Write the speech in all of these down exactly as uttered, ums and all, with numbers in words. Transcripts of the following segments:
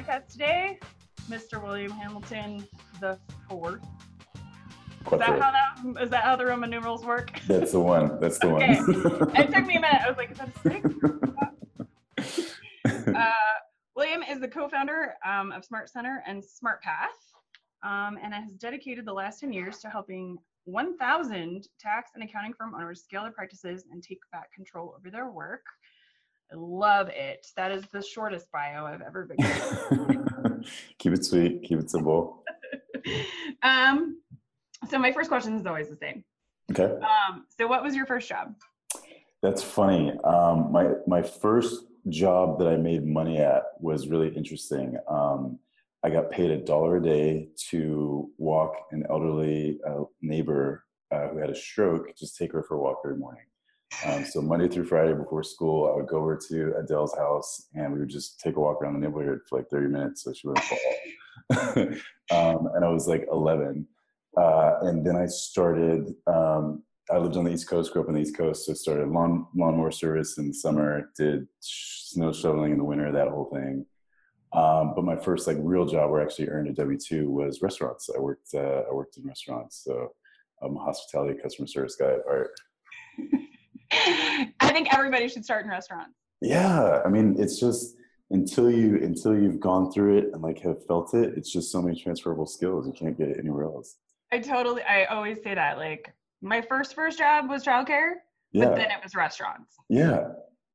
podcast today, Mister William Hamilton the fourth. Is that, how that, is that how the Roman numerals work? That's the one. That's the okay. one. It took me a minute. I was like, is that a six? uh, William is the co-founder um, of Smart Center and Smart Path, um, and has dedicated the last ten years to helping one thousand tax and accounting firm owners scale their practices and take back control over their work. I love it. That is the shortest bio I've ever been. Keep it sweet. Keep it simple. um. So my first question is always the same. Okay. Um. So what was your first job? That's funny. Um. My my first job that I made money at was really interesting. Um. I got paid a dollar a day to walk an elderly uh, neighbor uh, who had a stroke. Just take her for a walk every morning. Um, so Monday through Friday before school, I would go over to Adele's house and we would just take a walk around the neighborhood for like thirty minutes so she wouldn't fall. um, and I was like eleven. Uh, and then I started, um, I lived on the East Coast, grew up on the East Coast, so started lawn lawnmower service in the summer, did snow shoveling in the winter, that whole thing. Um, but my first like real job where I actually earned a W two was restaurants. I worked, uh, I worked in restaurants, so I'm a hospitality customer service guy at heart. I think everybody should start in restaurants. Yeah, I mean, it's just until you until you've gone through it and like have felt it, it's just so many transferable skills. You can't get it anywhere else. I totally, I always say that. Like my first first job was childcare, yeah. But then it was restaurants. Yeah,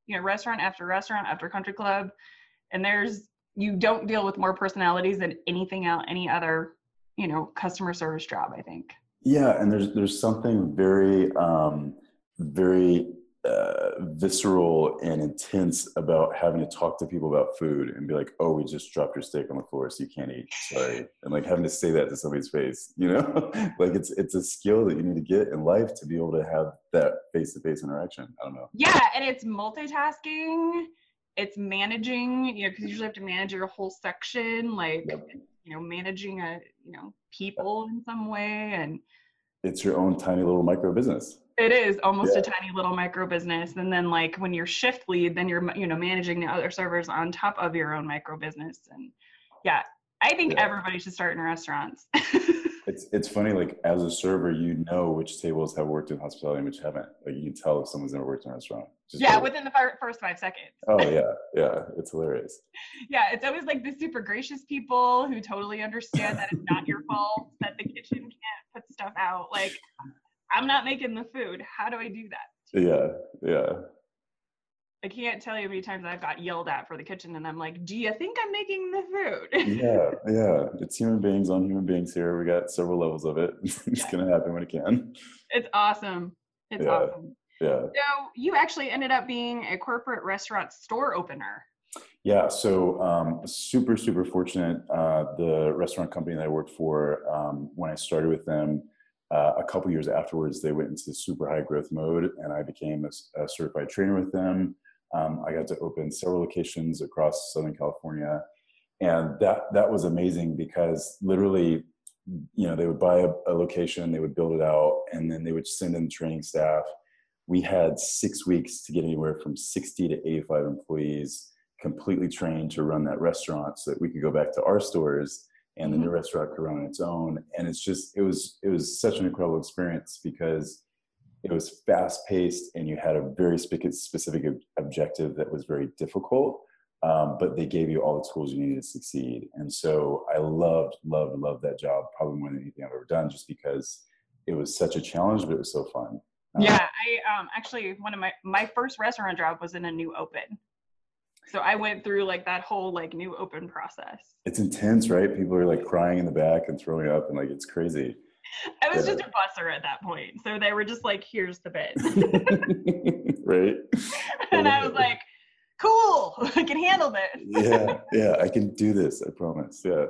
you know, restaurant after restaurant after country club, and there's you don't deal with more personalities than anything else, any other, you know, customer service job. I think. Yeah, and there's there's something very. Um, very uh, visceral and intense about having to talk to people about food and be like, oh, we just dropped your steak on the floor, so you can't eat, sorry. And like having to say that to somebody's face, you know? Like it's it's a skill that you need to get in life to be able to have that face-to-face interaction. I don't know. Yeah, and it's multitasking, it's managing, you know, because you usually have to manage your whole section, like, yep. You know, managing a, you know, people in some way. And it's your own tiny little micro business. It is almost yeah. a tiny little micro business. And then like when you're shift lead, then you're, you know, managing the other servers on top of your own micro business. And yeah, I think yeah. everybody should start in restaurants. it's it's funny, like as a server, you know, which tables have worked in hospitality and which haven't. Like you can tell if someone's never worked in a restaurant. Just yeah. Like, within the first five seconds. Oh yeah. Yeah. It's hilarious. Yeah. It's always like the super gracious people who totally understand that it's not your fault that the kitchen can't put stuff out. Like, I'm not making the food. How do I do that? Yeah, yeah. I can't tell you how many times I've got yelled at for the kitchen and I'm like, do you think I'm making the food? Yeah, yeah. It's human beings on human beings here. We got several levels of it. It's yeah. going to happen when it can. It's awesome. It's yeah. awesome. Yeah. So you actually ended up being a corporate restaurant store opener. Yeah, so um, super, super fortunate. Uh, the restaurant company that I worked for, um, when I started with them, Uh, a couple years afterwards, they went into super high growth mode, and I became a, a certified trainer with them. Um, I got to open several locations across Southern California, and that that was amazing because literally, you know, they would buy a, a location, they would build it out, and then they would send in training staff. We had six weeks to get anywhere from sixty to eighty-five employees completely trained to run that restaurant, so that we could go back to our stores. And the new restaurant could run on its own. And it's just, it was, it was such an incredible experience because it was fast paced and you had a very specific objective that was very difficult, um, but they gave you all the tools you needed to succeed. And so I loved, loved, loved that job probably more than anything I've ever done just because it was such a challenge, but it was so fun. Um, yeah. I um, actually, one of my, my first restaurant job was in a new open. So I went through like that whole like new open process. It's intense, right? People are like crying in the back and throwing up and like, it's crazy. I was yeah. just a busser at that point. So they were just like, here's the bit. Right. And I was like, cool, I can handle this. Yeah, yeah, I can do this, I promise, yeah.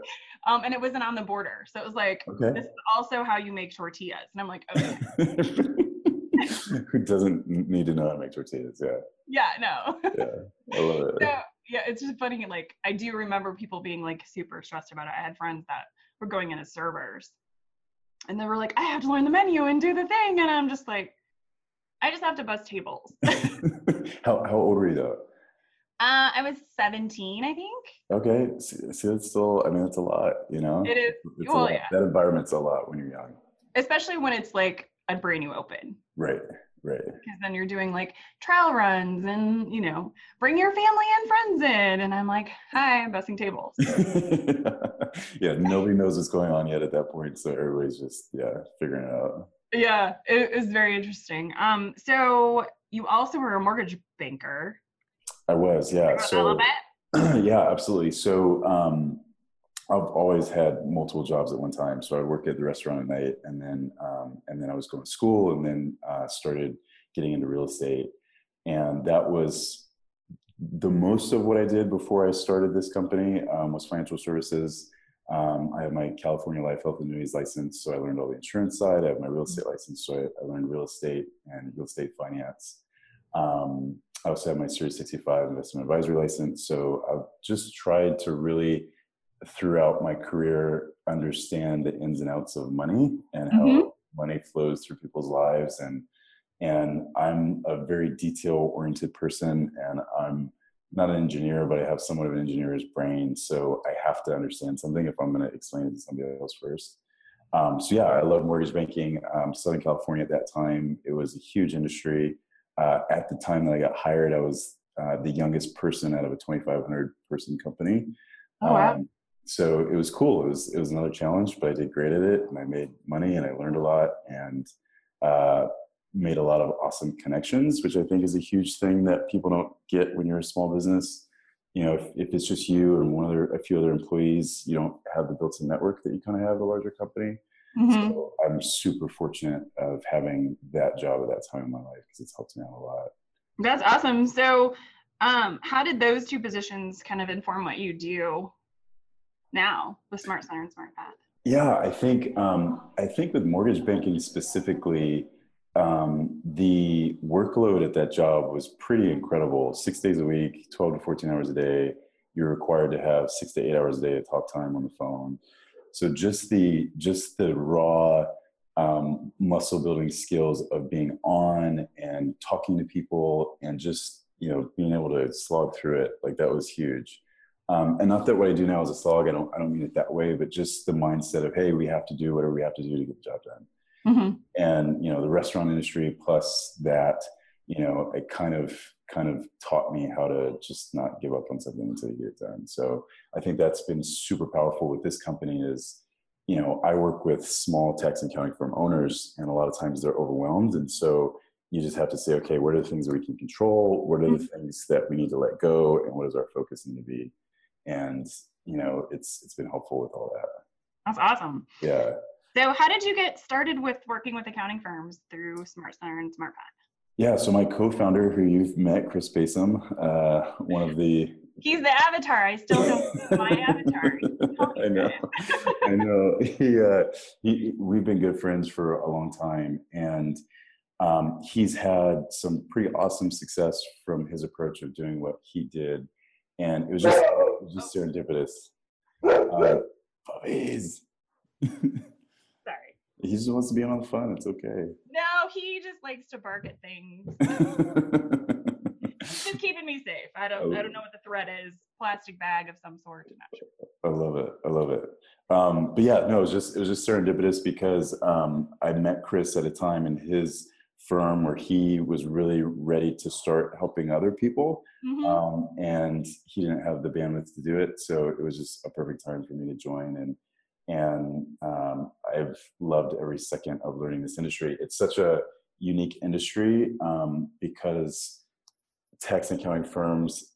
Um, and it wasn't on the border. So it was like, okay. This is also how you make tortillas. And I'm like, okay. Who doesn't need to know how to make tortillas? Yeah. Yeah, no. Yeah, I love it. So, yeah, it's just funny. Like, I do remember people being like super stressed about it. I had friends that were going in as servers and they were like, I have to learn the menu and do the thing. And I'm just like, I just have to bust tables. how, how old were you though? Uh, I was seventeen, I think. Okay. See, see, it's still, I mean, it's a lot, you know? It is. It's well, yeah. That environment's a lot when you're young. Especially when it's like a brand new open. Right, right. Because then you're doing like trial runs and, you know, bring your family and friends in. And I'm like, hi, I'm bussing tables. Yeah, nobody knows what's going on yet at that point. So everybody's just, yeah, figuring it out. Yeah, it is very interesting. Um, so you also were a mortgage banker. I was, yeah. So, a little bit? Yeah, absolutely. So um, I've always had multiple jobs at one time. So I worked at the restaurant at night, and then um, and then I was going to school, and then uh, started getting into real estate, and that was the most of what I did before I started this company. Um, was financial services. Um, I have my California Life Health Annuities license, so I learned all the insurance side. I have my real estate license, so I, I learned real estate and real estate finance. Um, I also have my Series sixty-five investment advisory license. So I've just tried to really, throughout my career, understand the ins and outs of money and how mm-hmm. money flows through people's lives. And, and I'm a very detail-oriented person, and I'm not an engineer, but I have somewhat of an engineer's brain. So I have to understand something if I'm going to explain it to somebody else first. Um, so yeah, I love mortgage banking. Um, Southern California at that time, it was a huge industry. Uh, at the time that I got hired, I was uh, the youngest person out of a twenty-five hundred person company. Oh, wow. Um, so it was cool. It was it was another challenge, but I did great at it, and I made money, and I learned a lot, and uh, made a lot of awesome connections, which I think is a huge thing that people don't get when you're a small business. You know, if, if it's just you and one other, a few other employees, you don't have the built-in network that you kind of have at a larger company. Mm-hmm. So I'm super fortunate of having that job at that time in my life, because it's helped me out a lot. That's awesome. So um, how did those two positions kind of inform what you do now with Smart Center and Smart Path? Yeah, I think, um, I think with mortgage banking specifically, um, the workload at that job was pretty incredible. Six days a week, twelve to fourteen hours a day. You're required to have six to eight hours a day of talk time on the phone. So just the just the raw um, muscle building skills of being on and talking to people, and just, you know, being able to slog through it, like that was huge. Um, and not that what I do now is a slog. I don't I don't mean it that way, but just the mindset of, hey, we have to do whatever we have to do to get the job done. Mm-hmm. And you know, the restaurant industry plus that, you know, it kind of kind of taught me how to just not give up on something until you get it done. So I think that's been super powerful with this company is, you know, I work with small tax and accounting firm owners, and a lot of times they're overwhelmed. And so you just have to say, okay, what are the things that we can control? What are the things that we need to let go? And what does our focus need to be? And, you know, it's it's been helpful with all that. That's awesome. Yeah. So how did you get started with working with accounting firms through Smart Center and Smart Path? Yeah, so my co-founder, who you've met, Chris Bassam, uh, one of the... He's the avatar. I still don't know my avatar. I know. I know. He, uh, he, we've been good friends for a long time, and um, he's had some pretty awesome success from his approach of doing what he did, and it was just, it was just serendipitous. Uh, puppies. He just wants to be on the fun. It's okay. No, he just likes to bark at things. He's just keeping me safe. I don't. Oh. I don't know what the threat is. Plastic bag of some sort. I'm not sure. I love it. I love it. Um, but yeah, no, it was just it was just serendipitous, because um, I met Chris at a time in his firm where he was really ready to start helping other people, mm-hmm. um, and he didn't have the bandwidth to do it. So it was just a perfect time for me to join. And. And um, I've loved every second of learning this industry. It's such a unique industry um, because tax and accounting firms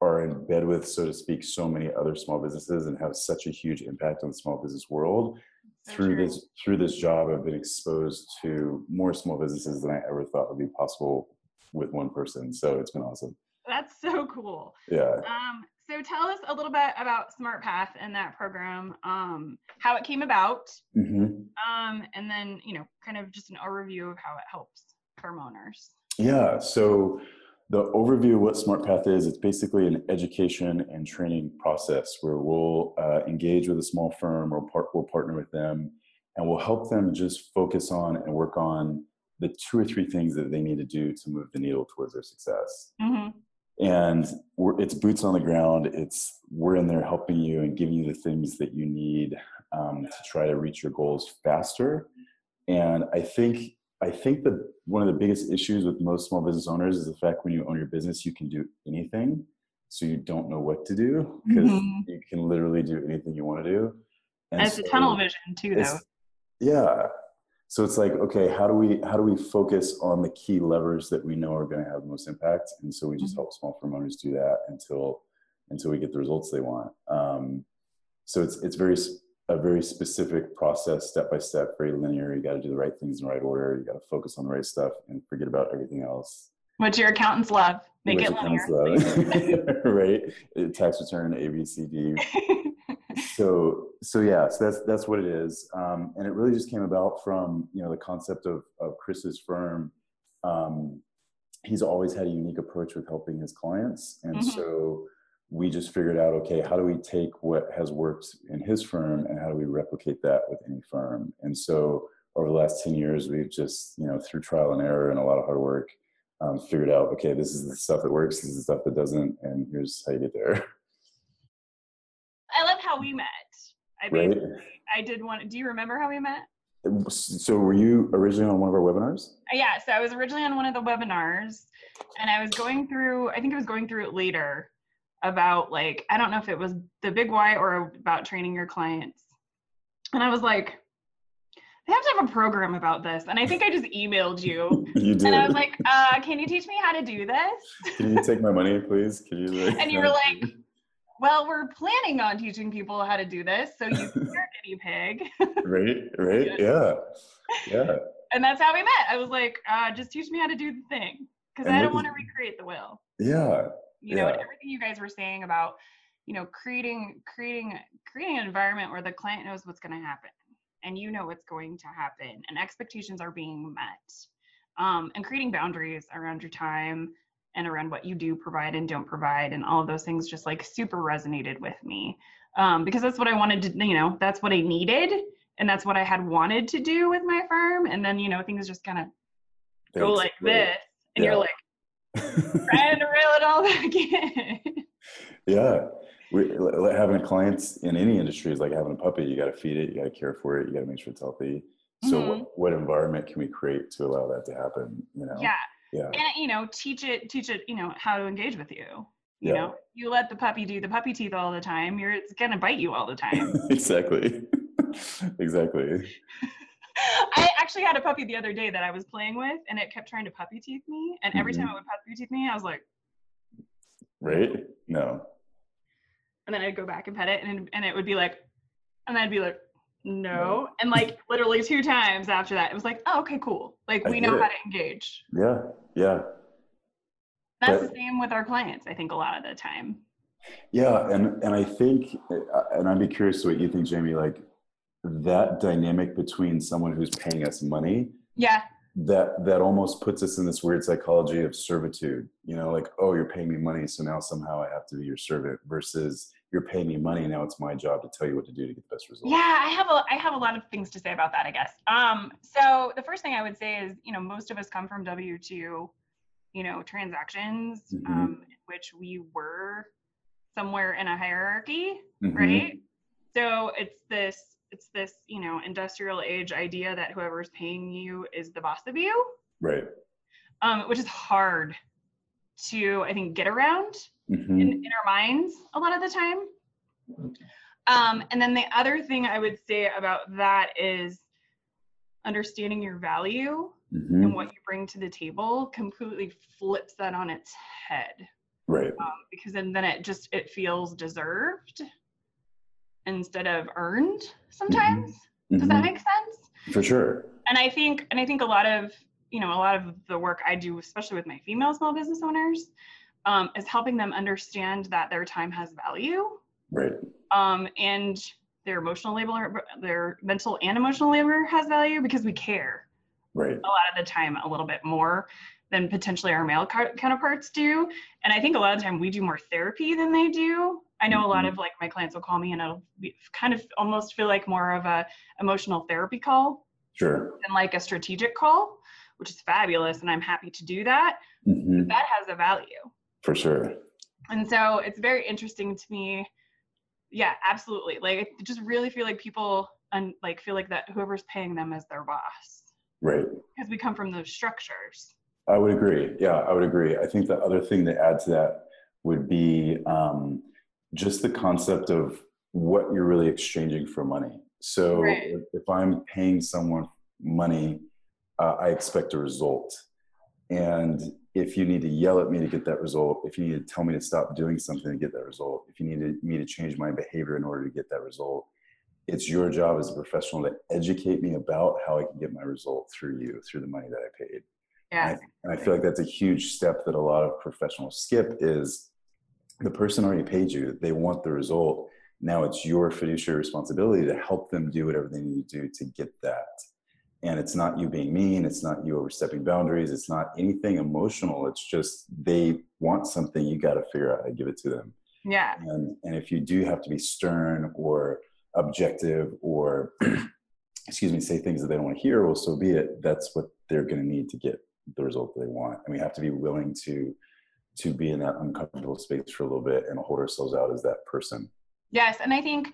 are in bed with, so to speak, so many other small businesses, and have such a huge impact on the small business world. So through true. this through this job, I've been exposed to more small businesses than I ever thought would be possible with one person. So it's been awesome. That's so cool. Yeah. Um, So tell us a little bit about Smart Path and that program, um, how it came about, mm-hmm. um, and then, you know, kind of just an overview of how it helps firm owners. Yeah, so the overview of what Smart Path is, it's basically an education and training process where we'll uh, engage with a small firm, or par- we'll partner with them, and we'll help them just focus on and work on the two or three things that they need to do to move the needle towards their success. Mm-hmm. And we're, it's boots on the ground. It's we're in there helping you and giving you the things that you need um, to try to reach your goals faster. And I think I think that one of the biggest issues with most small business owners is the fact when you own your business, you can do anything. So you don't know what to do because mm-hmm. you can literally do anything you want to do. And it's so, a tunnel vision too, though. Yeah. So it's like, okay, how do we how do we focus on the key levers that we know are going to have the most impact? And so we just mm-hmm. help small firm owners do that until until we get the results they want. Um, so it's it's very a very specific process, step by step, very linear. You got to do the right things in the right order. You got to focus on the right stuff and forget about everything else. Which your accountants love. Make Which it linear. Love. Right? Tax return, A, B, C, D. So, so yeah, so that's, that's what it is. Um, and it really just came about from, you know, the concept of, of Chris's firm. Um, he's always had a unique approach with helping his clients. And mm-hmm. so we just figured out, okay, how do we take what has worked in his firm and how do we replicate that with any firm? And so over the last ten years, we've just, you know, through trial and error and a lot of hard work, um, figured out, okay, this is the stuff that works, this is the stuff that doesn't, and here's how you get there. I love how we met. I basically, right? I did one. Do you remember how we met? So were you originally on one of our webinars? Yeah. So I was originally on one of the webinars and I was going through, I think I was going through it later about like, I don't know if it was the big why or about training your clients. And I was like, I have to have a program about this. And I think I just emailed you. You did. And I was like, uh, can you teach me how to do this? Can you take my money, please? Can you like, and you were like, well, we're planning on teaching people how to do this, so you are guinea pig. Right, right, yeah, yeah. And that's how we met. I was like, uh, just teach me how to do the thing, because I don't want to recreate the wheel. Yeah, You know, yeah. And everything you guys were saying about, you know, creating, creating, creating an environment where the client knows what's going to happen, and you know what's going to happen, and expectations are being met, um, and creating boundaries around your time and around what you do provide and don't provide, and all of those things just like super resonated with me. Um, because that's what I wanted to, you know, that's what I needed. And that's what I had wanted to do with my firm. And then, you know, things just kind of go like this. And yeah. You're like, trying to reel it all back in. Yeah. We, like, having clients in any industry is like having a puppy. You got to feed it. You got to care for it. You got to make sure it's healthy. So mm-hmm. what, what environment can we create to allow that to happen? You know? Yeah. Yeah. And, you know, teach it, teach it, you know, how to engage with you. You yeah. know, you let the puppy do the puppy teeth all the time. You're, it's going to bite you all the time. Exactly. Exactly. I actually had a puppy the other day that I was playing with and it kept trying to puppy teeth me. And every mm-hmm. time it would puppy teeth me, I was like. Right? No. And then I'd go back and pet it and, and it would be like, and I'd be like, no. And like literally two times after that, it was like, oh, okay, cool. Like we know it. How to engage. Yeah. Yeah. That's but, the same with our clients, I think a lot of the time. Yeah. And, and I think, and I'd be curious what you think, Jamie, like that dynamic between someone who's paying us money. Yeah. That, that almost puts us in this weird psychology of servitude, you know, like, oh, you're paying me money. So now somehow I have to be your servant versus you're paying me money. Now it's my job to tell you what to do to get the best results. Yeah, I have a, I have a lot of things to say about that, I guess. Um, so the first thing I would say is, you know, most of us come from W two, you know, transactions, mm-hmm. um, in which we were somewhere in a hierarchy, mm-hmm. right? So it's this, it's this, you know, industrial age idea that whoever's paying you is the boss of you. Right. Um, which is hard to, I think, get around. Mm-hmm. In, in our minds a lot of the time. Um, and then the other thing I would say about that is understanding your value mm-hmm. and what you bring to the table completely flips that on its head. Right. Um, because then, then it just, it feels deserved instead of earned sometimes. Mm-hmm. Does mm-hmm. that make sense? For sure. And I think, and I think a lot of, you know, a lot of the work I do, especially with my female small business owners, Um, is helping them understand that their time has value, right? Um, and their emotional labor, their mental and emotional labor has value because we care, right? A lot of the time, a little bit more than potentially our male co- counterparts do. And I think a lot of the time we do more therapy than they do. I know mm-hmm. a lot of like my clients will call me and it'll be, kind of almost feel like more of a emotional therapy call, sure, than like a strategic call, which is fabulous, and I'm happy to do that. Mm-hmm. But that has a value. For sure. And so it's very interesting to me. Yeah, absolutely. Like, I just really feel like people un- like feel like that whoever's paying them is their boss. Right. Because we come from those structures. I would agree. Yeah, I would agree. I think the other thing to add to that would be um, just the concept of what you're really exchanging for money. So right. if, if I'm paying someone money, uh, I expect a result. And if you need to yell at me to get that result, if you need to tell me to stop doing something to get that result, if you need me to change my behavior in order to get that result, it's your job as a professional to educate me about how I can get my result through you, through the money that I paid. Yeah. And I, and I feel like that's a huge step that a lot of professionals skip is the person already paid you. They want the result. Now it's your fiduciary responsibility to help them do whatever they need to do to get that. And it's not you being mean. It's not you overstepping boundaries. It's not anything emotional. It's just they want something. You got to figure out how to give it to them. Yeah. And, and if you do have to be stern or objective or, excuse me, say things that they don't want to hear, well, so be it. That's what they're going to need to get the result that they want. And we have to be willing to to be in that uncomfortable space for a little bit and hold ourselves out as that person. Yes. And I think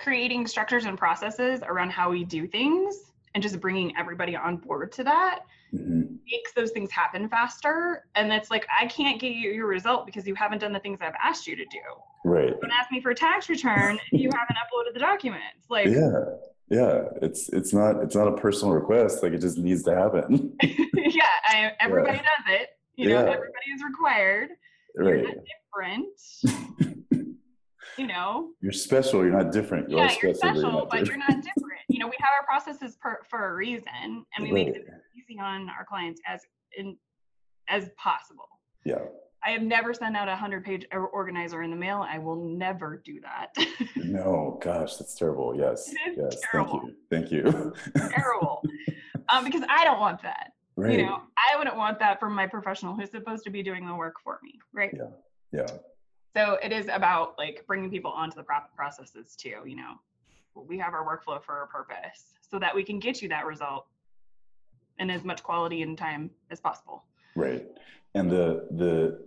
creating structures and processes around how we do things and just bringing everybody on board to that mm-hmm. makes those things happen faster. And it's like, I can't get you your result because you haven't done the things I've asked you to do. Right. Don't ask me for a tax return if you haven't uploaded the documents. Like, yeah, yeah. It's it's not it's not a personal request. Like, it just needs to happen. yeah, I, everybody yeah. does it. You know, yeah. everybody is required. Right. You're not different. you know. You're special. You're not different. You're yeah, special, you're special, but you're not different. You're not different. You know, we have our processes per, for a reason, and we right. make it as easy on our clients as in as possible. Yeah. I have never sent out a hundred-page organizer in the mail. I will never do that. no, gosh, that's terrible. Yes, yes. Terrible. Thank you. Thank you. terrible, um, because I don't want that. Right. You know, I wouldn't want that from my professional who's supposed to be doing the work for me, right? Yeah, yeah. So it is about like bringing people onto the proper processes too. You know, we have our workflow for a purpose, so that we can get you that result in as much quality and time as possible. Right, and the the.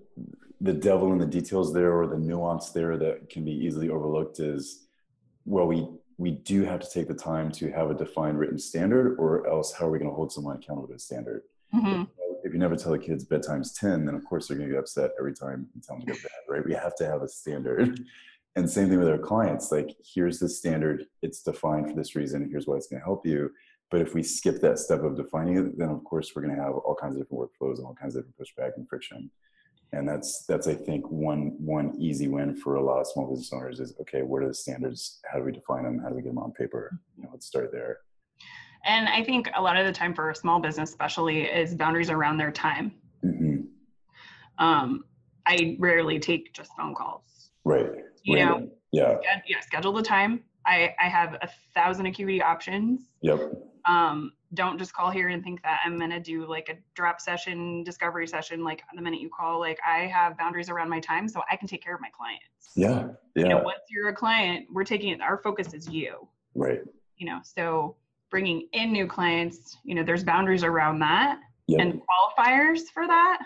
the devil in the details there, or the nuance there that can be easily overlooked is, well, we, we do have to take the time to have a defined written standard, or else how are we going to hold someone accountable to a standard? Mm-hmm. If, if you never tell the kids bedtime's ten, then of course they're going to get upset every time you tell them to go to bed, right? We have to have a standard. And same thing with our clients. Like, here's the standard. It's defined for this reason. Here's why it's going to help you. But if we skip that step of defining it, then of course we're going to have all kinds of different workflows and all kinds of different pushback and friction. And that's, that's I think, one one easy win for a lot of small business owners is, okay, what are the standards? How do we define them? How do we get them on paper? You know, let's start there. And I think a lot of the time for a small business especially is boundaries around their time. Mm-hmm. Um, I rarely take just phone calls. Right. You right. know? Yeah. Yeah, schedule the time. I, I have a thousand Q B I options. Yep. Um, don't just call here and think that I'm going to do like a drop session, discovery session, like the minute you call. Like, I have boundaries around my time so I can take care of my clients. Yeah. Yeah. You know, once you're a client, we're taking it, our focus is you. Right. You know, so bringing in new clients, you know, there's boundaries around that yep. and qualifiers for that,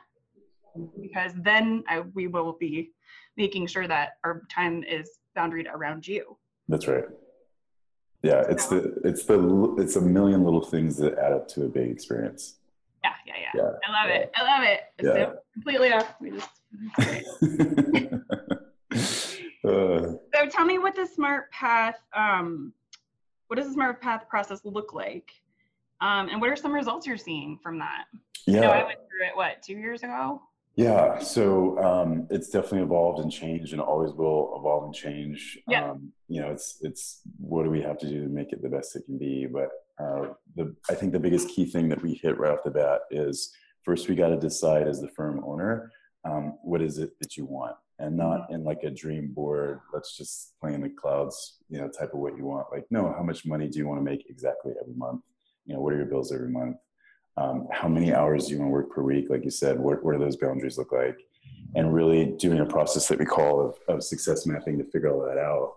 because then I, we will be making sure that our time is boundaried around you. That's right. Yeah, it's the it's the it's a million little things that add up to a big experience. Yeah, yeah, yeah. yeah I love yeah. it. I love it. It's yeah. so completely off. We just uh, so tell me what the Smart Path um what does the Smart Path process look like? Um and what are some results you're seeing from that? Yeah. I know I went through it what, two years ago? Yeah, so um, it's definitely evolved and changed, and always will evolve and change. Yeah. Um, you know, it's it's what do we have to do to make it the best it can be? But uh, the I think the biggest key thing that we hit right off the bat is, first we got to decide as the firm owner, um, what is it that you want, and not in like a dream board, let's just play in the clouds, you know, type of what you want. Like, no, how much money do you want to make exactly every month? You know, what are your bills every month? Um, how many hours do you want to work per week? Like you said, what, what do those boundaries look like? And really doing a process that we call of, of success mapping to figure all that out.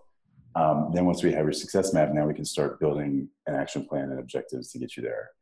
Um, then once we have your success map, now we can start building an action plan and objectives to get you there.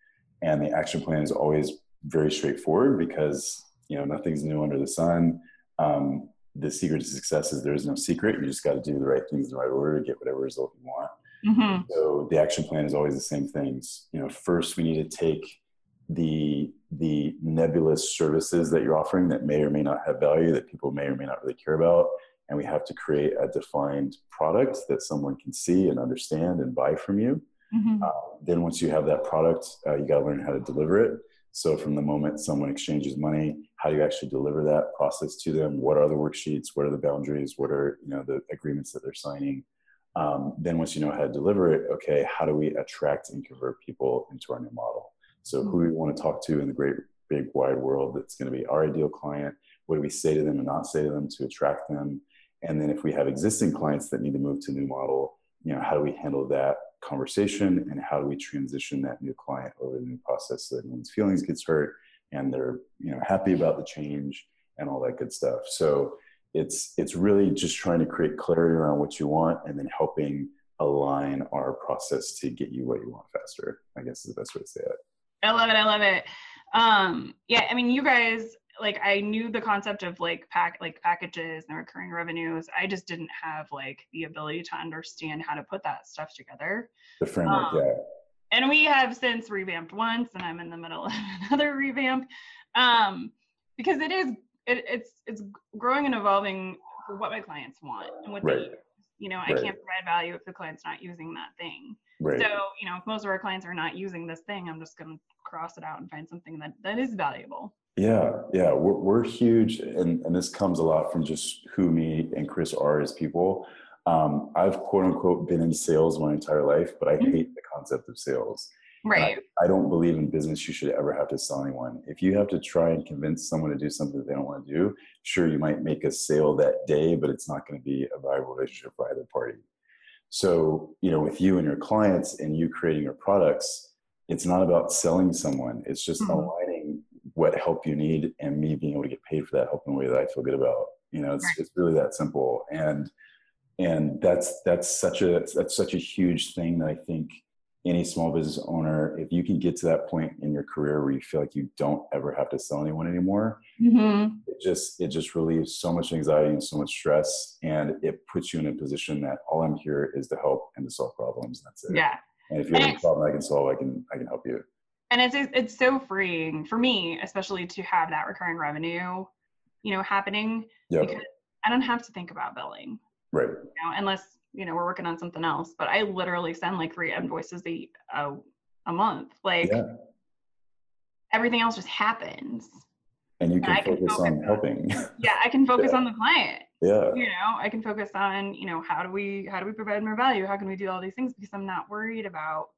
And the action plan is always very straightforward because, you know, nothing's new under the sun. um, the secret to success is there is no secret. You just got to do the right things in the right order to get whatever result you want. Mm-hmm. So the action plan is always the same things. You know, first we need to take the the nebulous services that you're offering that may or may not have value, that people may or may not really care about, and we have to create a defined product that someone can see and understand and buy from you. Mm-hmm. Uh, then once you have that product, uh, you got to learn how to deliver it. So from the moment someone exchanges money, how do you actually deliver that process to them? What are the worksheets? What are the boundaries? What are, you know, the agreements that they're signing? Um, then once you know how to deliver it, okay, how do we attract and convert people into our new model? So who do we want to talk to in the great big wide world that's going to be our ideal client? What do we say to them and not say to them to attract them? And then if we have existing clients that need to move to a new model, you know, how do we handle that conversation and how do we transition that new client over the new process so that no one's feelings gets hurt and they're, you know, happy about the change and all that good stuff. So it's it's really just trying to create clarity around what you want and then helping align our process to get you what you want faster, I guess is the best way to say it. I love it. I love it. Um, yeah, I mean, you guys, like, I knew the concept of like pack, like packages and recurring revenues. I just didn't have like the ability to understand how to put that stuff together. The framework, um, yeah. And we have since revamped once, and I'm in the middle of another revamp, um, because it is it, it's it's growing and evolving for what my clients want and what right. they. You know, I right. can't provide value if the client's not using that thing. Right. So, you know, if most of our clients are not using this thing, I'm just going to cross it out and find something that, that is valuable. Yeah, yeah. We're, we're huge. And, and this comes a lot from just who me and Chris are as people. Um, I've, quote unquote, been in sales my entire life, but I mm-hmm. hate the concept of sales. Right. I, I don't believe in business you should ever have to sell anyone. If you have to try and convince someone to do something that they don't want to do, sure, you might make a sale that day, but it's not going to be a viable relationship for either party. So, you know, with you and your clients and you creating your products, it's not about selling someone. It's just mm-hmm. aligning what help you need and me being able to get paid for that help in a way that I feel good about. You know, it's, right. it's really that simple. And and that's that's such a that's such a huge thing that I think any small business owner, if you can get to that point in your career where you feel like you don't ever have to sell anyone anymore, mm-hmm. it just it just relieves so much anxiety and so much stress, and it puts you in a position that all I'm here is to help and to solve problems. And that's it. Yeah. And if you have a problem I can solve, I can I can help you. And it's it's so freeing for me, especially to have that recurring revenue, you know, happening. Yep. Because I don't have to think about billing. Right. You know, unless. You know, we're working on something else, but I literally send like three invoices a uh, a month. Like yeah. everything else just happens. And you can, and focus, can focus on helping. Yeah, I can focus yeah. on the client. Yeah. You know, I can focus on, you know, how do we how do we provide more value? How can we do all these things? Because I'm not worried about,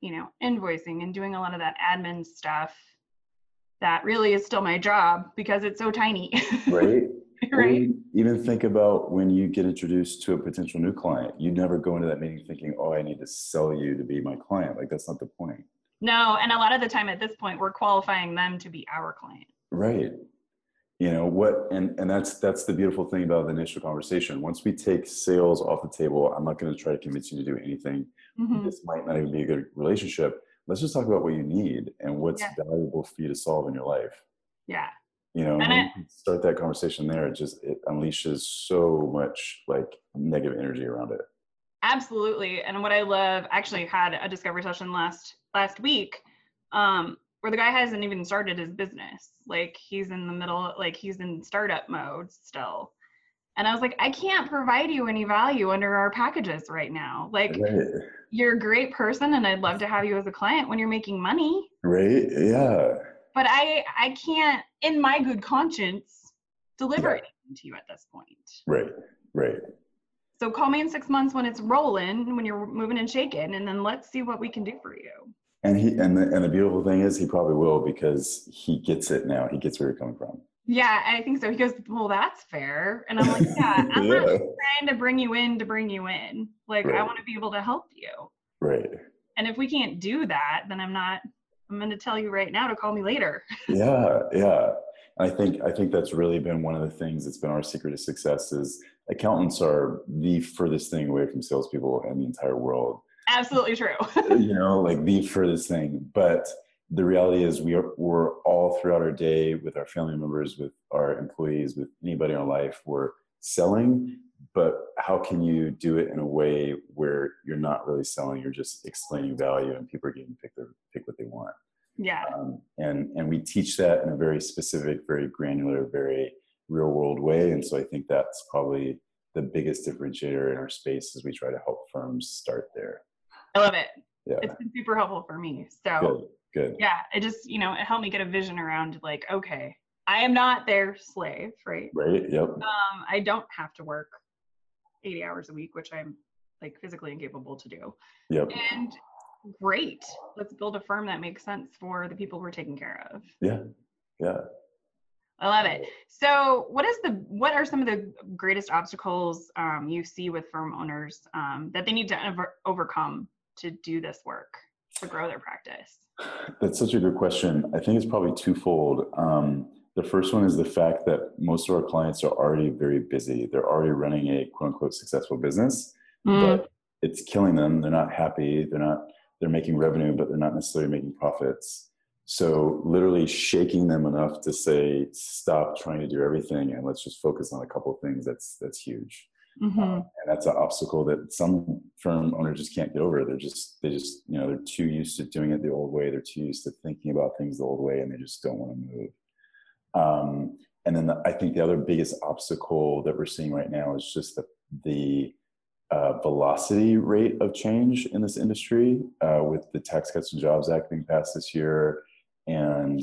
you know, invoicing and doing a lot of that admin stuff that really is still my job because it's so tiny. Right. Right. Even think about when you get introduced to a potential new client, you never go into that meeting thinking, oh, I need to sell you to be my client. Like, that's not the point. No. And a lot of the time at this point, we're qualifying them to be our client. Right. You know what? And, and that's, that's the beautiful thing about the initial conversation. Once we take sales off the table, I'm not going to try to convince you to do anything. Mm-hmm. This might not even be a good relationship. Let's just talk about what you need and what's yeah. valuable for you to solve in your life. Yeah. You know, and when you start that conversation there, it just it unleashes so much like negative energy around it. Absolutely. And what I love, actually had a discovery session last last week um, where the guy hasn't even started his business. Like he's in the middle, like he's in startup mode still. And I was like, I can't provide you any value under our packages right now. Like right. you're a great person and I'd love to have you as a client when you're making money. Right. Yeah. But I, I can't, in my good conscience, deliver yeah. anything to you at this point. Right, right. So call me in six months when it's rolling, when you're moving and shaking, and then let's see what we can do for you. And he and the, and the beautiful thing is he probably will because he gets it now. He gets where you're coming from. Yeah, I think so. He goes, well, that's fair. And I'm like, yeah, I'm yeah. not just trying to bring you in to bring you in. Like, right. I want to be able to help you. Right. And if we can't do that, then I'm not... I'm going to tell you right now to call me later. Yeah, yeah. I think I think that's really been one of the things that's been our secret to success is accountants are the furthest thing away from salespeople in the entire world. Absolutely true. You know, like the furthest thing. But the reality is we are, we're all throughout our day with our family members, with our employees, with anybody in our life, we're selling, but how can you do it in a way where you're not really selling, you're just explaining value and people are getting to pick, their, pick what they want. Yeah. Um, and, and we teach that in a very specific, very granular, very real world way. And so I think that's probably the biggest differentiator in our space as we try to help firms start there. I love it. Yeah. It's been super helpful for me. So good. Good. Yeah. It just, you know, it helped me get a vision around like, okay, I am not their slave, right? Right. Yep. Um, I don't have to work eighty hours a week, which I'm like physically incapable to do. Yep. And great. Let's build a firm that makes sense for the people we're taking care of. Yeah. Yeah. I love it. So what is the, what are some of the greatest obstacles um, you see with firm owners um, that they need to over- overcome to do this work, to grow their practice? That's such a good question. I think it's probably twofold. Um, the first one is the fact that most of our clients are already very busy. They're already running a quote unquote successful business, mm. but it's killing them. They're not happy. They're not, they're making revenue, but they're not necessarily making profits. So literally shaking them enough to say, stop trying to do everything and let's just focus on a couple of things. That's, that's huge. Mm-hmm. Um, and that's an obstacle that some firm owners just can't get over. They're just, they just, you know, they're too used to doing it the old way. They're too used to thinking about things the old way and they just don't want to move. Um, and then the, I think the other biggest obstacle that we're seeing right now is just the, the uh, velocity rate of change in this industry uh, with the Tax Cuts and Jobs Act being passed this year and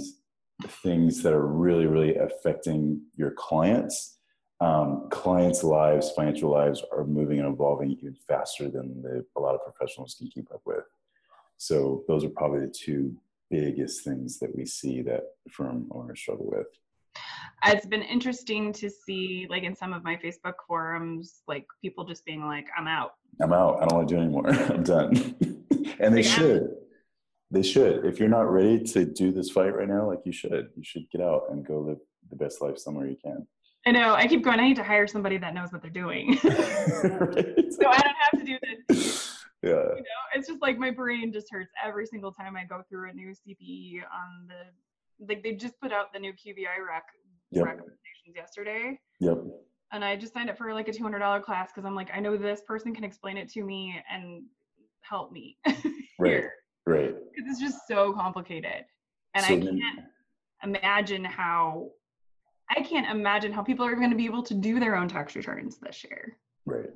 things that are really, really affecting your clients. Um, clients' lives, financial lives are moving and evolving even faster than the, a lot of professionals can keep up with. So those are probably the two biggest things that we see that firm owners struggle with. It's been interesting to see, like in some of my Facebook forums, like people just being like, I'm out. I'm out. I don't want to do anymore. I'm done. And they like, should. I'm- they should. If you're not ready to do this fight right now, like you should. You should get out and go live the best life somewhere you can. I know, I keep going, I need to hire somebody that knows what they're doing. Right. So I don't have to do this. Yeah. You know, it's just like my brain just hurts every single time I go through a new C P E on the, like they just put out the new Q B I rec- yep. recommendations yesterday. Yep. And I just signed up for like a two hundred dollars class because I'm like, I know this person can explain it to me and help me. Right, right. Because it's just so complicated. And so I can't then- imagine how... I can't imagine how people are going to be able to do their own tax returns this year. Right,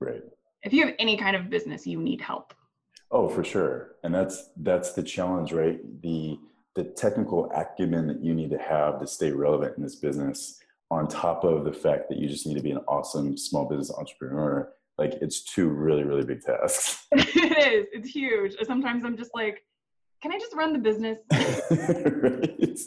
right. If you have any kind of business, you need help. Oh, for sure. And that's that's the challenge, right? The the technical acumen that you need to have to stay relevant in this business, on top of the fact that you just need to be an awesome small business entrepreneur. Like, it's two really, really big tasks. It is. It's huge. Sometimes I'm just like, can I just run the business? Right.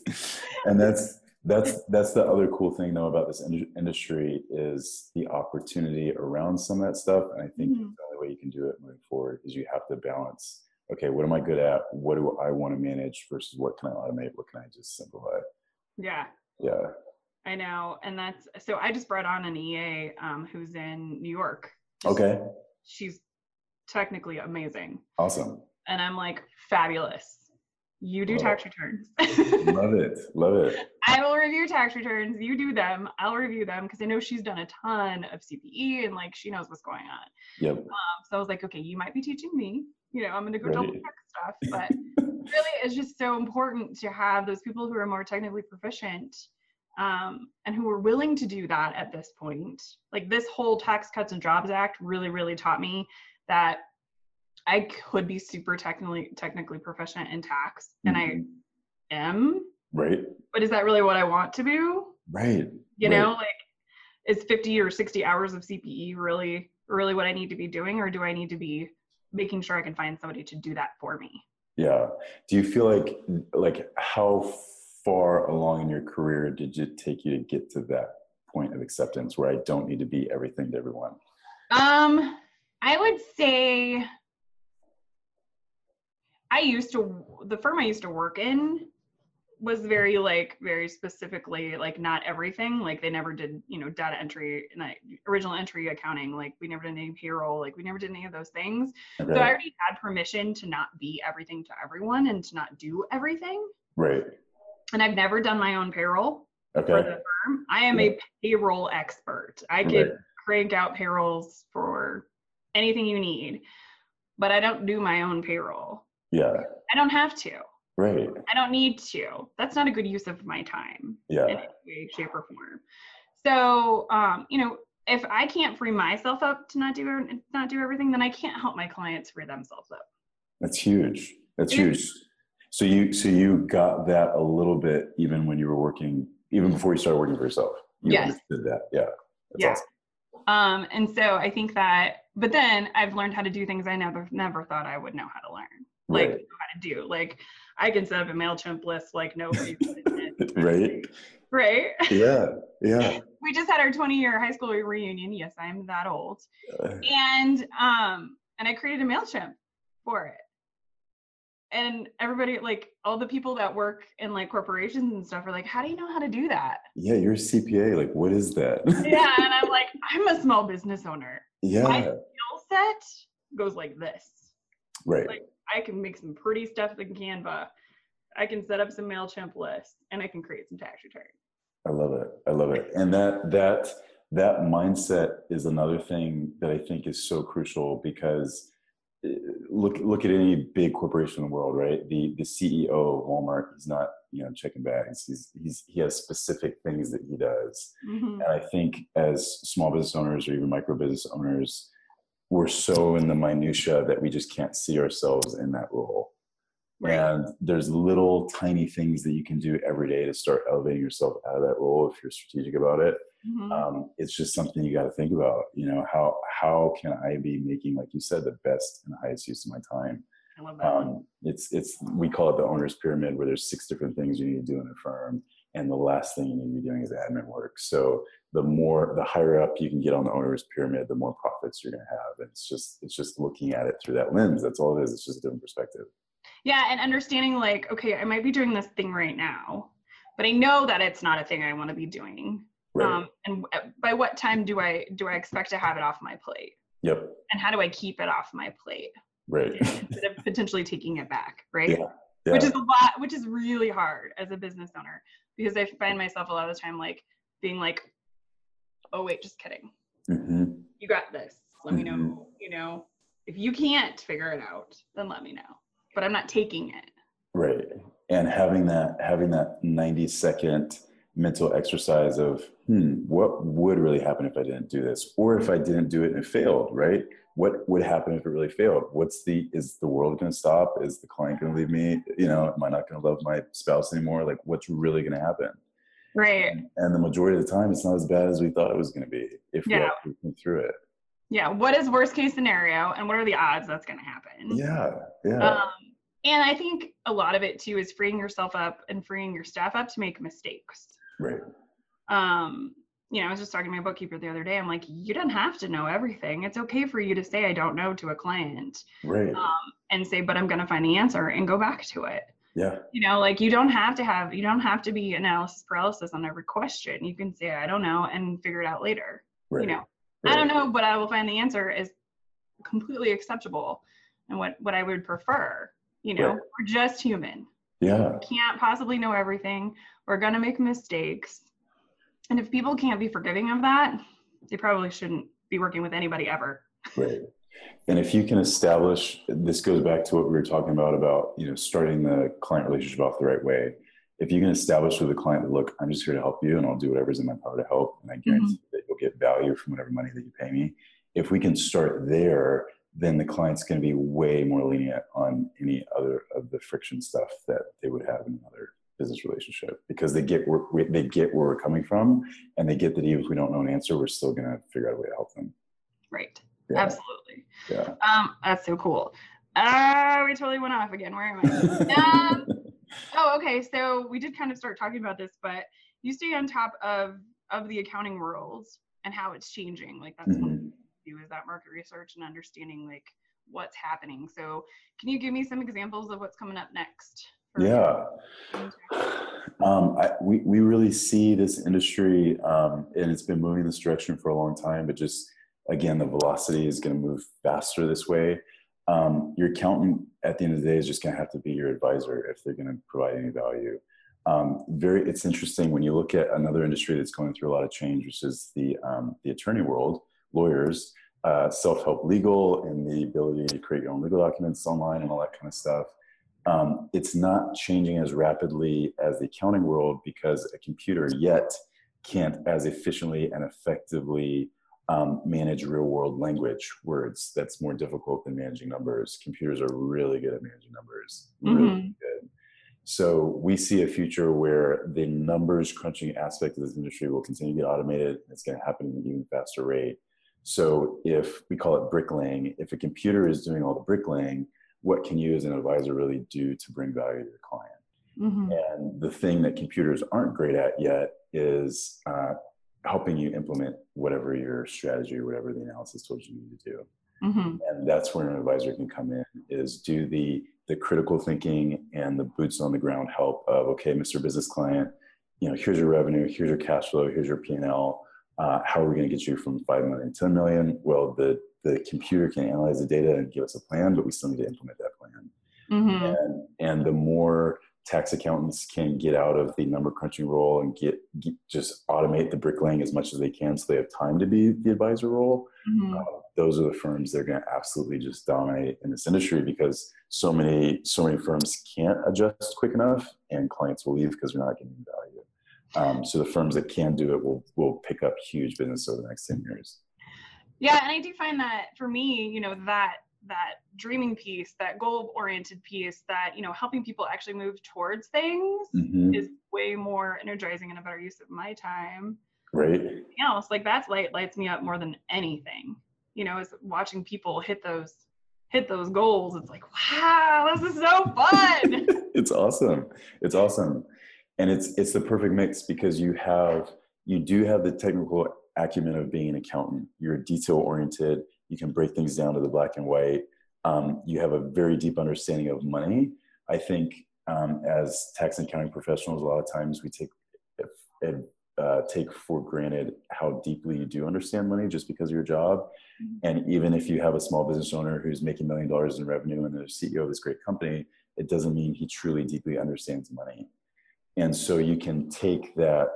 And that's... That's that's the other cool thing though about this in- industry is the opportunity around some of that stuff, and I think mm-hmm. the only way you can do it moving forward is you have to balance. Okay, what am I good at? What do I want to manage versus what can I automate? What can I just simplify? Yeah. Yeah. I know, and that's so. I just brought on an E A um, who's in New York. Okay. She's, she's technically amazing. Awesome. And I'm like, fabulous. You do love tax it. Returns. Love it. Love it. I will review tax returns. You do them. I'll review them because I know she's done a ton of C P E and like she knows what's going on. Yep. Um, so I was like, okay, you might be teaching me. You know, I'm going to go right. double check stuff. But really, it's just so important to have those people who are more technically proficient um, and who are willing to do that at this point. Like this whole Tax Cuts and Jobs Act really, really taught me that I could be super technically technically proficient in tax, and mm-hmm. I am. Right. But is that really what I want to do? Right. You right. know, like, is fifty or sixty hours of C P E really, really what I need to be doing, or do I need to be making sure I can find somebody to do that for me? Yeah. Do you feel like, like, how far along in your career did it take you to get to that point of acceptance where I don't need to be everything to everyone? Um, I would say. I used to, the firm I used to work in was very like very specifically like not everything, like they never did, you know, data entry and like original entry accounting, like we never did any payroll, like we never did any of those things. Okay. So I already had permission to not be everything to everyone and to not do everything. Right. And I've never done my own payroll okay. for the firm. I am yeah. a payroll expert. I could right. crank out payrolls for anything you need, but I don't do my own payroll. Yeah. I don't have to. Right. I don't need to. That's not a good use of my time yeah. in any way, shape, or form. So, um, you know, if I can't free myself up to not do not do everything, then I can't help my clients free themselves up. That's huge. That's yeah. huge. So you so you got that a little bit even when you were working, even before you started working for yourself. You yes. understood that. Yeah. That's yeah. awesome. Um, and so I think that, but then I've learned how to do things I never never thought I would know how to learn. Like right. how to do. Like I can set up a MailChimp list like nobody's right. Right. Yeah. Yeah. We just had our twenty year high school reunion. Yes, I'm that old. Uh, and um and I created a MailChimp for it. And everybody, like all the people that work in like corporations and stuff are like, how do you know how to do that? Yeah, you're a C P A. Like, what is that? Yeah. And I'm like, I'm a small business owner. Yeah. My skill set goes like this. Right. Like, I can make some pretty stuff in Canva. I can set up some MailChimp lists and I can create some tax returns. I love it. I love it. And that, that, that mindset is another thing that I think is so crucial, because Look! Look at any big corporation in the world, right? The the C E O of Walmart is not, you know, checking bags. He's he's he has specific things that he does, mm-hmm. and I think as small business owners or even micro business owners, we're so in the minutia that we just can't see ourselves in that role. Right. And there's little tiny things that you can do every day to start elevating yourself out of that role if you're strategic about it. Mm-hmm. Um, it's just something you got to think about, you know, how, how can I be making, like you said, the best and highest use of my time? I love that. Um, it's, it's, we call it the owner's pyramid, where there's six different things you need to do in a firm. And the last thing you need to be doing is admin work. So the more, the higher up you can get on the owner's pyramid, the more profits you're going to have. And it's just, it's just looking at it through that lens. That's all it is. It's just a different perspective. Yeah. And understanding like, okay, I might be doing this thing right now, but I know that it's not a thing I want to be doing. Right. Um, and by what time do I do I expect to have it off my plate? Yep. And how do I keep it off my plate? Right. Instead of potentially taking it back, right? Yeah. Yeah. Which is a lot, which is really hard as a business owner, because I find myself a lot of the time like being like, oh wait, just kidding. Mm-hmm. You got this. Let mm-hmm. me know. You know, if you can't figure it out, then let me know. But I'm not taking it. Right. And having that having that ninety second mental exercise of, hmm, what would really happen if I didn't do this? Or if I didn't do it and it failed, right? What would happen if it really failed? What's the, is the world going to stop? Is the client going to leave me? You know, am I not going to love my spouse anymore? Like, what's really going to happen? Right. And, and the majority of the time, it's not as bad as we thought it was going to be if yeah. we actually through it. Yeah. What is worst case scenario? And what are the odds that's going to happen? Yeah. Yeah. Um, and I think a lot of it too is freeing yourself up and freeing your staff up to make mistakes. Right. Um, you know, I was just talking to my bookkeeper the other day. I'm like, you don't have to know everything. It's okay for you to say, I don't know, to a client. Right. Um, and say, but I'm going to find the answer and go back to it. Yeah. You know, like you don't have to have, you don't have to be analysis paralysis on every question. You can say, I don't know, and figure it out later. Right. You know, right. I don't know, but I will find the answer is completely acceptable and what, what I would prefer, you know, right. We're just human. Yeah. We can't possibly know everything. We're going to make mistakes. And if people can't be forgiving of that, they probably shouldn't be working with anybody ever. Right. And if you can establish, this goes back to what we were talking about, about, you know, starting the client relationship off the right way. If you can establish with the client that, look, I'm just here to help you and I'll do whatever's in my power to help. And I guarantee mm-hmm. that you'll get value from whatever money that you pay me. If we can start there, then the client's going to be way more lenient on any other of the friction stuff that they would have in another business relationship, because they get where, they get where we're coming from, and they get that even if we don't know an answer, we're still going to figure out a way to help them. Right. Yeah. Absolutely. Yeah. Um, that's so cool. Uh, we totally went off again. Where am I? um, oh, okay. So we did kind of start talking about this, but you stay on top of, of the accounting world and how it's changing. Like that's mm-hmm. one do is that market research and understanding like what's happening. So can you give me some examples of what's coming up next? Yeah. Um, I, we, we really see this industry, um, and it's been moving in this direction for a long time, but just, again, the velocity is going to move faster this way. Um, your accountant at the end of the day is just going to have to be your advisor if they're going to provide any value. Um, very, it's interesting when you look at another industry that's going through a lot of change, which is the, um, the attorney world, lawyers, uh, self-help legal, and the ability to create your own legal documents online and all that kind of stuff. Um, it's not changing as rapidly as the accounting world because a computer yet can't as efficiently and effectively um, manage real world language words. That's more difficult than managing numbers. Computers are really good at managing numbers, really mm-hmm. good. So we see a future where the numbers crunching aspect of this industry will continue to get automated. It's going to happen at an even faster rate. So if we call it bricklaying, if a computer is doing all the bricklaying, what can you as an advisor really do to bring value to the client? Mm-hmm. And the thing that computers aren't great at yet is uh, helping you implement whatever your strategy or whatever the analysis told you need to do. Mm-hmm. And that's where an advisor can come in, is do the, the critical thinking and the boots on the ground help of, okay, Mister Business Client, you know, here's your revenue, here's your cash flow, here's your P and L. Uh, how are we going to get you from five million dollars to ten million dollars? Well, the The computer can analyze the data and give us a plan, but we still need to implement that plan. Mm-hmm. And, and the more tax accountants can get out of the number crunching role and get, get just automate the bricklaying as much as they can, so they have time to be the advisor role. Mm-hmm. Uh, those are the firms that are going to absolutely just dominate in this industry, because so many so many firms can't adjust quick enough, and clients will leave because they're not getting value. Um, so the firms that can do it will will pick up huge business over the next ten years. Yeah, and I do find that for me, you know, that that dreaming piece, that goal-oriented piece, that, you know, helping people actually move towards things mm-hmm. is way more energizing and a better use of my time. Right. Anything else, like that's light lights me up more than anything. You know, is watching people hit those hit those goals. It's like, wow, this is so fun. It's awesome. It's awesome, and it's it's the perfect mix, because you have you do have the technical acumen of being an accountant. You're detail oriented. You can break things down to the black and white. Um, you have a very deep understanding of money. I think um, as tax and accounting professionals, a lot of times we take uh, take for granted how deeply you do understand money just because of your job. Mm-hmm. And even if you have a small business owner who's making a million dollars in revenue and the C E O of this great company, it doesn't mean he truly deeply understands money. And so you can take that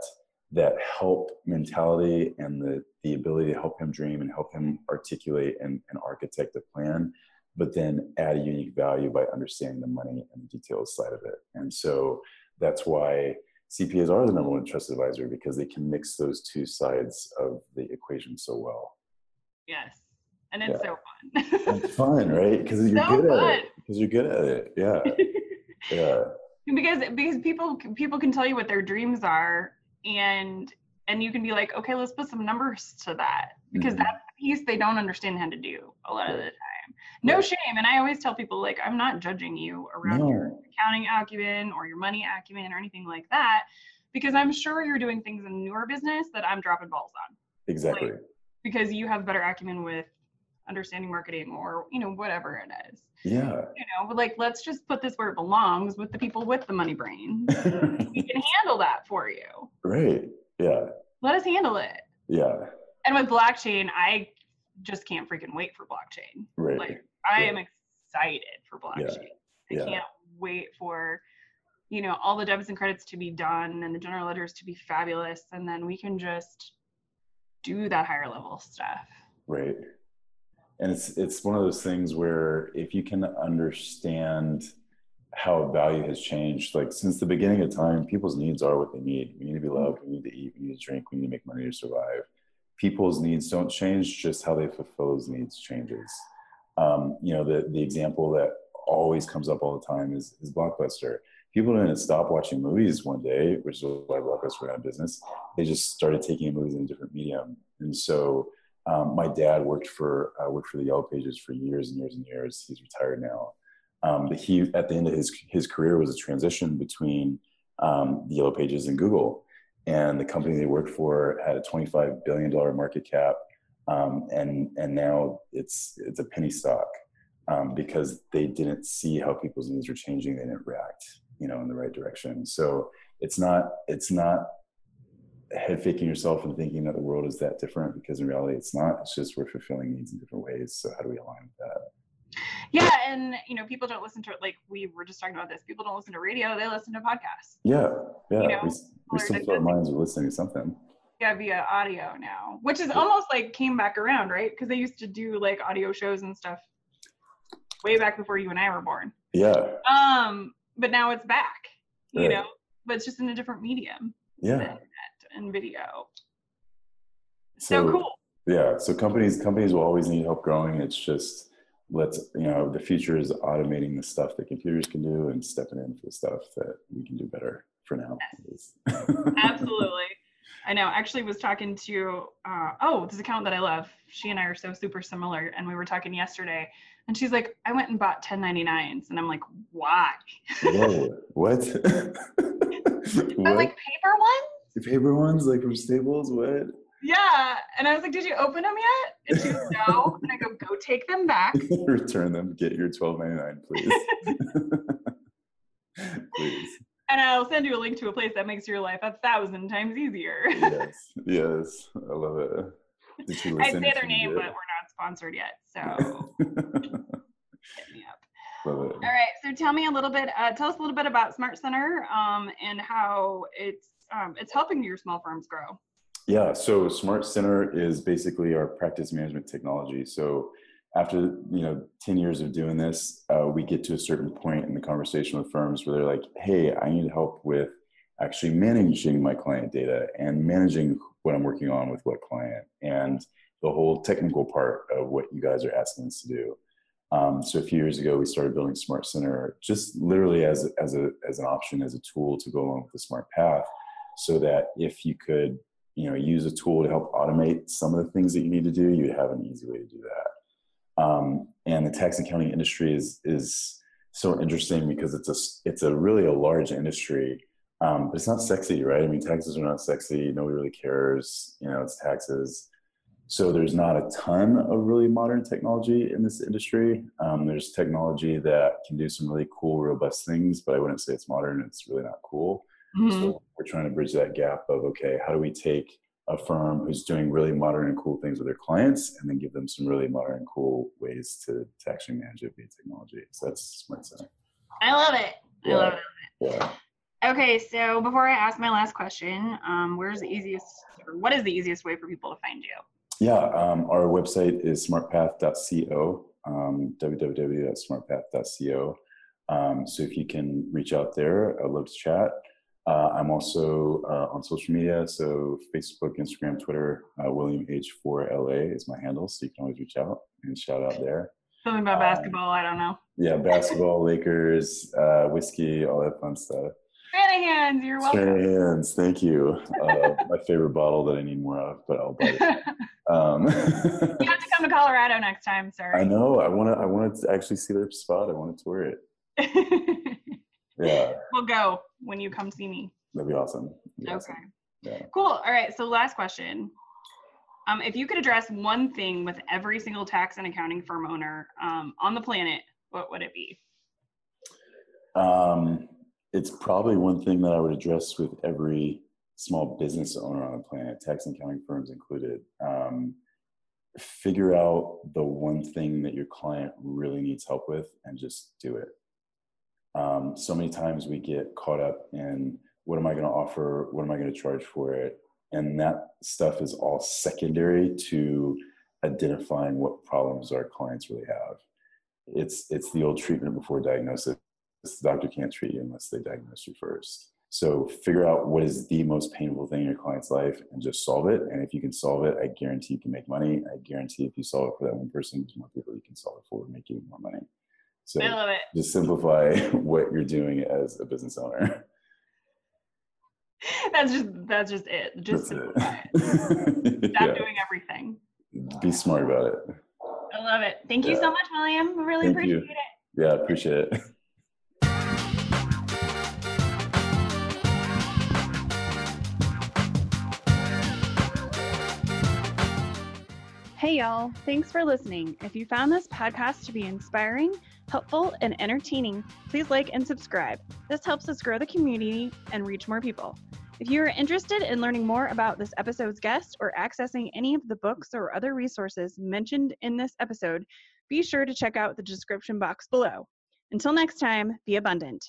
that help mentality and the, the ability to help him dream and help him articulate and, and architect a plan, but then add a unique value by understanding the money and the details side of it. And so that's why C P As are the number one trusted advisor, because they can mix those two sides of the equation so well. Yes. And it's yeah. so fun. It's fun, right? Because you're so good fun. at it. Because you're good at it. Yeah. yeah. Because because people people can tell you what their dreams are. And and you can be like, okay, let's put some numbers to that, because mm-hmm. that's the piece they don't understand how to do a lot right. of the time. No right. shame. And I always tell people, like, I'm not judging you around no. your accounting acumen or your money acumen or anything like that, because I'm sure you're doing things in your business that I'm dropping balls on. Exactly. Like, because you have better acumen with understanding marketing or, you know, whatever it is. Yeah. You know, but like, let's just put this where it belongs, with the people with the money brain. We can handle that for you. Right. Yeah. Let us handle it. Yeah. And with blockchain, I just can't freaking wait for blockchain. Right. Like, I yeah. am excited for blockchain. Yeah. I yeah. can't wait for, you know, all the debits and credits to be done and the general ledgers to be fabulous. And then we can just do that higher level stuff. Right. And it's it's one of those things where if you can understand how value has changed, like since the beginning of time, people's needs are what they need. We need to be loved, we need to eat, we need to drink, we need to make money to survive. People's needs don't change, just how they fulfill those needs changes. Um, you know, the, the example that always comes up all the time is, is Blockbuster. People didn't stop watching movies one day, which is why Blockbuster went out of business. They just started taking movies in a different medium. And so Um, my dad worked for uh, worked for the Yellow Pages for years and years and years. He's retired now. Um, but he, at the end of his his career, was a transition between um, the Yellow Pages and Google. And the company they worked for had a twenty-five billion dollars market cap, um, and and now it's it's a penny stock um, because they didn't see how people's needs were changing. They didn't react. you know, in the right direction. So it's not, it's not head faking yourself and thinking that the world is that different, because in reality it's not. It's just we're fulfilling needs in different ways. So how do we align with that? Yeah, and you know, people don't listen to it. Like we were just talking about this. People don't listen to radio; they listen to podcasts. Yeah, yeah. You know, we we still fill our minds with listening to something. Yeah, via audio now, which is yeah. almost like came back around, right? Because they used to do like audio shows and stuff way back before you and I were born. Yeah. Um, but now it's back. You right. know, but it's just in a different medium. Yeah. Than and video. So, so cool. Yeah. So companies, companies will always need help growing. It's just. Let's, you know, the future is automating the stuff that computers can do and stepping in for the stuff that we can do better for now. Yes. Absolutely. I know. Actually was talking to, uh, oh, this account that I love. She and I are so super similar. And we were talking yesterday and she's like, I went and bought ten ninety-nines. And I'm like, why? Whoa, what? What? I was like, paper ones? The paper ones? Like from Staples? What? Yeah. And I was like, did you open them yet? And she goes, no. And I go, go take them back. Return them. Get your twelve ninety-nine, please. Please. And I'll send you a link to a place that makes your life a thousand times easier. Yes. Yes. I love it. Did you listen? I say their name, but we're not sponsored yet. So hit me up. Love it. All right. So tell me a little bit, uh, tell us a little bit about Smart Center um, and how it's, um, it's helping your small firms grow. Yeah, so Smart Center is basically our practice management technology. So after, you know, ten years of doing this, uh, we get to a certain point in the conversation with firms where they're like, hey, I need help with actually managing my client data and managing what I'm working on with what client and the whole technical part of what you guys are asking us to do. Um, so a few years ago, we started building Smart Center just literally as, as, a, as an option, as a tool to go along with the Smart Path, so that if you could, you know, use a tool to help automate some of the things that you need to do, you have an easy way to do that. Um, and the tax and accounting industry is is so interesting because it's a it's a really a large industry, um, but it's not sexy, right? I mean, taxes are not sexy. Nobody really cares. You know, it's taxes. So there's not a ton of really modern technology in this industry. Um, there's technology that can do some really cool, robust things, but I wouldn't say it's modern. It's really not cool. Mm-hmm. So we're trying to bridge that gap of, okay, how do we take a firm who's doing really modern and cool things with their clients and then give them some really modern and cool ways to, to actually manage it via technology. So that's Smart Center. I love it. Yeah. I love it. Yeah. Okay, so before I ask my last question, um, where's the easiest, or what is the easiest way for people to find you? Yeah, um, our website is smart path dot co, um, w w w dot smart path dot co. Um, so if you can reach out there, I'd love to chat. Uh, I'm also uh, on social media, so Facebook, Instagram, Twitter, uh, William H four L A is my handle, so you can always reach out and shout out there. Something about um, basketball, I don't know. Yeah, basketball, Lakers, uh, whiskey, all that fun stuff. Cranahams, you're welcome. Cranahams, thank you. Uh, my favorite bottle that I need more of, but I'll buy it. Um, you have to come to Colorado next time, sir. I know, I want to I wanna actually see their spot, I want to tour it. Yeah. We'll go when you come see me. That'd be awesome. That'd be okay. Awesome. Yeah. Cool. All right. So last question. Um, if you could address one thing with every single tax and accounting firm owner um, on the planet, what would it be? Um, it's probably one thing that I would address with every small business owner on the planet, tax and accounting firms included. Um, figure out the one thing that your client really needs help with and just do it. Um, so many times we get caught up in what am I going to offer? What am I going to charge for it? And that stuff is all secondary to identifying what problems our clients really have. It's, it's the old treatment before diagnosis. The doctor can't treat you unless they diagnose you first. So figure out what is the most painful thing in your client's life and just solve it. And if you can solve it, I guarantee you can make money. I guarantee if you solve it for that one person, there's more people you can solve it for and make even more money. So I love it. Just simplify what you're doing as a business owner. That's just that's just it. Just that's simplify it. it. Stop yeah. doing everything. Be smart about it. I love it. Thank yeah. you so much, William. I really Thank appreciate you. it. Yeah, appreciate it. Hey, y'all. Thanks for listening. If you found this podcast to be inspiring, helpful, and entertaining, please like and subscribe. This helps us grow the community and reach more people. If you are interested in learning more about this episode's guest or accessing any of the books or other resources mentioned in this episode, be sure to check out the description box below. Until next time, be abundant.